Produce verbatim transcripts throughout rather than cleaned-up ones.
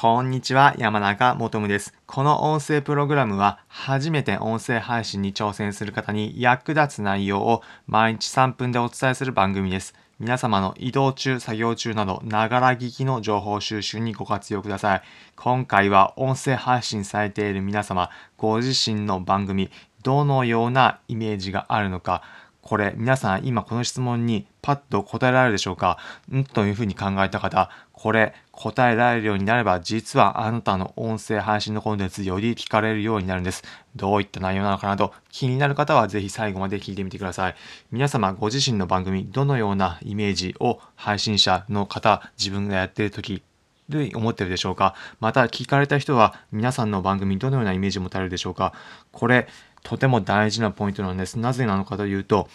こんにちは、山中もとむです。この音声プログラムは、初めて音声配信に挑戦する方に役立つ内容を毎日さんぷんでお伝えする番組です。皆様の移動中、作業中など、ながら聞きの情報収集にご活用ください。今回は、音声配信されている皆様、ご自身の番組、どのようなイメージがあるのか、これ皆さん今この質問にパッと答えられるでしょうか？んというふうに考えた方、これ答えられるようになれば、実はあなたの音声配信のコンテンツより聞かれるようになるんです。どういった内容なのかなと気になる方は、ぜひ最後まで聞いてみてください。皆様ご自身の番組、どのようなイメージを配信者の方、自分がやっている時で思ってるでしょうか？また聞かれた人は、皆さんの番組どのようなイメージを持たれるでしょうか？これとても大事なポイントなんです。なぜなのかというと、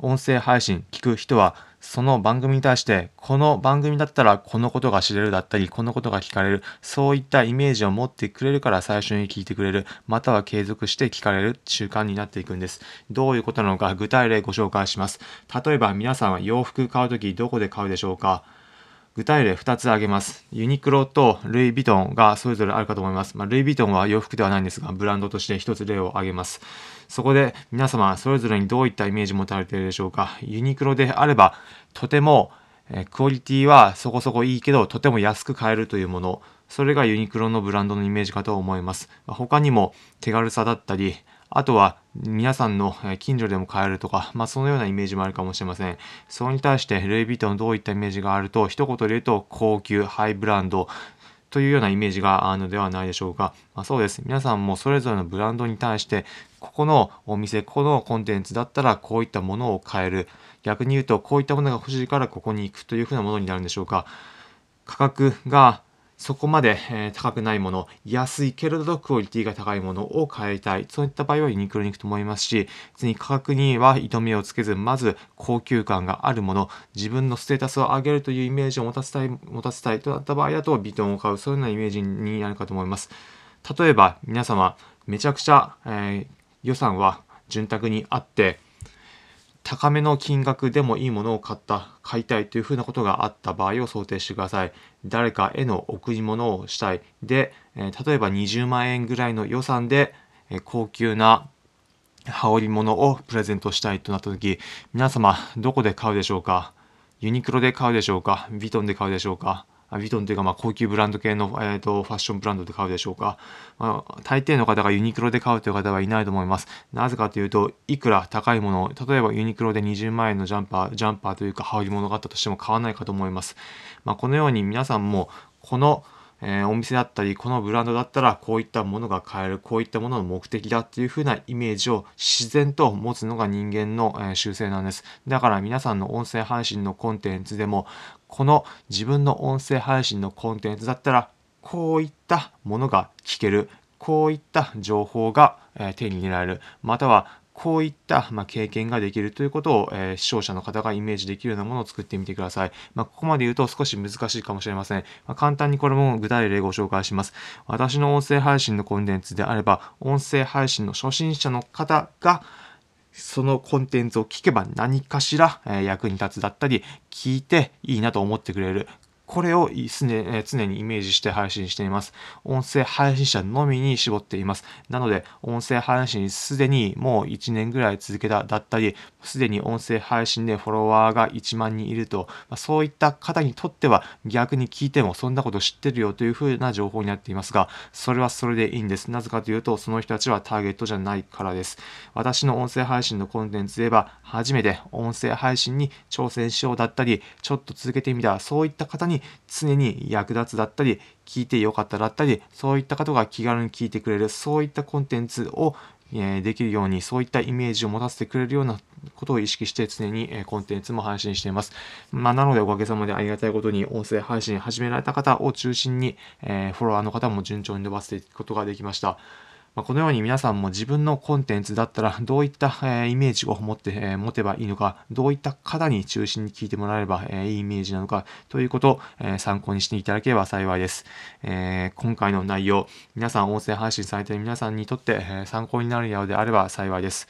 音声配信聞く人はその番組に対して、この番組だったらこのことが知れるだったり、このことが聞かれる、そういったイメージを持ってくれるから、最初に聞いてくれる、または継続して聞かれる習慣になっていくんです。どういうことなのか具体例ご紹介します。例えば皆さんは洋服買うとき、どこで買うでしょうか？具体例ふたつ挙げます。ユニクロとルイ・ヴィトンがそれぞれあるかと思います。まあ、ルイ・ヴィトンは洋服ではないんですが、ブランドとしてひとつ例を挙げます。そこで皆様、それぞれにどういったイメージを持たれているでしょうか？ユニクロであれば、とてもクオリティはそこそこいいけど、とても安く買えるというもの。それがユニクロのブランドのイメージかと思います。他にも手軽さだったり、あとは皆さんの近所でも買えるとか、まあ、そのようなイメージもあるかもしれません。それに対してルイ・ヴィトンのどういったイメージがあると、一言で言うと高級、ハイブランドというようなイメージがあるのではないでしょうか。まあ、そうです。皆さんもそれぞれのブランドに対して、ここのお店、ここのコンテンツだったらこういったものを買える。逆に言うと、こういったものが欲しいからここに行くというふうなものになるんでしょうか。価格がそこまで高くないもの、安いけれどクオリティが高いものを買いたい。そういった場合はユニクロに行くと思いますし、別に価格には糸目をつけず、まず高級感があるもの、自分のステータスを上げるというイメージを持たせたい、持たせたいとなった場合だと、ヴィトンを買う、そういうようなイメージになるかと思います。例えば皆様、めちゃくちゃ、えー、予算は潤沢にあって、高めの金額でもいいものを買った、買いたいというふうなことがあった場合を想定してください。誰かへの贈り物をしたい。で、えー、例えばにじゅうまんえんぐらいの予算で、えー、高級な羽織物をプレゼントしたいとなったとき、皆様どこで買うでしょうか？ユニクロで買うでしょうか？ヴィトンで買うでしょうか？ヴィトンというか、まあ高級ブランド系の、えー、とファッションブランドで買うでしょうか。まあ、大抵の方がユニクロで買うという方はいないと思います。なぜかというと、いくら高いものを、例えばユニクロでにじゅうまんえんのジャンパー、ジャンパーというか羽織物があったとしても買わないかと思います。まあ、このように皆さんも、この、えー、お店だったり、このブランドだったらこういったものが買える、こういったものの目的だっていう風なイメージを自然と持つのが人間の、えー、習性なんです。だから皆さんの音声配信のコンテンツでも、この自分の音声配信のコンテンツだったらこういったものが聞ける、こういった情報が、えー、手に入れられる、またはこういった、まあ、経験ができるということを、えー、視聴者の方がイメージできるようなものを作ってみてください。まあ、ここまで言うと少し難しいかもしれません。まあ、簡単にこれも具体例ご紹介します。私の音声配信のコンテンツであれば、音声配信の初心者の方がそのコンテンツを聞けば何かしら、えー、役に立つだったり、聞いていいなと思ってくれる。これを常にイメージして配信しています。音声配信者のみに絞っています。なので、音声配信すでにもういちねんぐらい続けただったり、すでに音声配信でフォロワーがいちまんにんいると、そういった方にとっては逆に聞いてもそんなこと知ってるよというふうな情報になっていますが、それはそれでいいんです。なぜかというと、その人たちはターゲットじゃないからです。私の音声配信のコンテンツで言えば、初めて音声配信に挑戦しようだったり、ちょっと続けてみた、そういった方に常に役立つだったり、聞いてよかっただったり、そういった方が気軽に聞いてくれる、そういったコンテンツをできるように、そういったイメージを持たせてくれるようなことを意識して常にコンテンツも配信しています。まあ、なのでおかげさまでありがたいことに、音声配信始められた方を中心にフォロワーの方も順調に伸ばしていくことができました。このように皆さんも自分のコンテンツだったらどういったイメージを持って持てばいいのか、どういった方に中心に聞いてもらえればいいイメージなのかということを参考にしていただければ幸いです。今回の内容、皆さん音声配信されている皆さんにとって参考になるようであれば幸いです。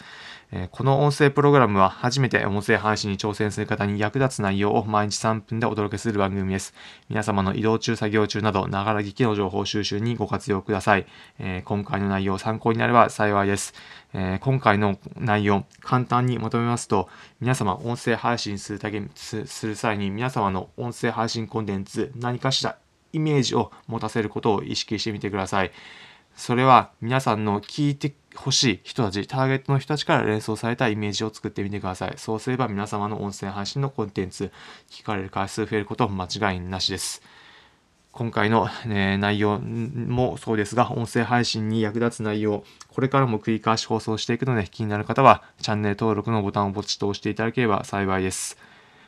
えー、この音声プログラムは初めて音声配信に挑戦する方に役立つ内容を毎日さんぷんでお届けする番組です。皆様の移動中、作業中など、ながら聞きの情報収集にご活用ください。えー、今回の内容、参考になれば幸いです。えー、今回の内容、簡単にまとめますと、皆様、音声配信するだけ、す、する際に、皆様の音声配信コンテンツ、何かしらイメージを持たせることを意識してみてください。それは皆さんの聞いて欲しい人たち、ターゲットの人たちから連想されたイメージを作ってみてください。そうすれば皆様の音声配信のコンテンツ、聞かれる回数増えること間違いなしです。今回の、ね、内容もそうですが、音声配信に役立つ内容、これからも繰り返し放送していくので、気になる方はチャンネル登録のボタンをポチッと押していただければ幸いです。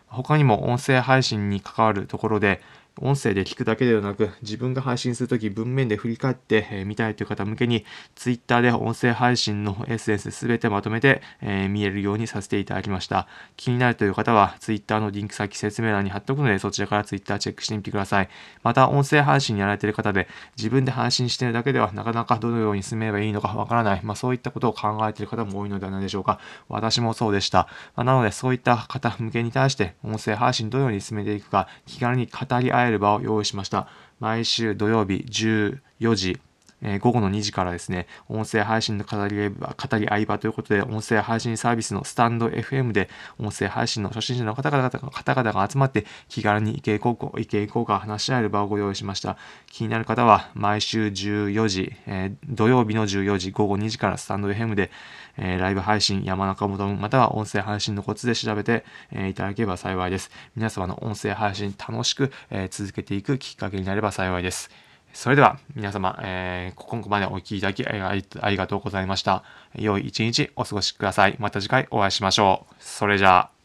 他にも音声配信に関わるところで、音声で聞くだけではなく、自分が配信するとき文面で振り返ってみたいという方向けに、Twitter で音声配信のエッセンスすべてまとめて見えるようにさせていただきました。気になるという方は、Twitter のリンク先説明欄に貼っておくので、そちらから Twitter チェックしてみてください。また、音声配信やられている方で、自分で配信しているだけでは、なかなかどのように進めばいいのかわからない、まあ、そういったことを考えている方も多いのではないでしょうか。私もそうでした。まあ、なので、そういった方向けに対して、音声配信どのように進めていくか、気軽に語り合いる場を用意しました。毎週土曜日じゅうよじ、えー、午後のにじからですね、音声配信の語り合い場、語り合い場ということで、音声配信サービスのスタンド エフエム で、音声配信の初心者の方々が、方々が集まって、気軽に意見交換、意見交換、話し合える場をご用意しました。気になる方は、毎週じゅうよじ、えー、土曜日のじゅうよじ、午後にじからスタンド エフエム で、えー、ライブ配信、山中もども、または音声配信のコツで調べて、えー、いただければ幸いです。皆様の音声配信、楽しく、えー、続けていくきっかけになれば幸いです。それでは皆様、えー、今後までお聞きいただきありがとうございました。良い一日お過ごしください。また次回お会いしましょう。それじゃあ。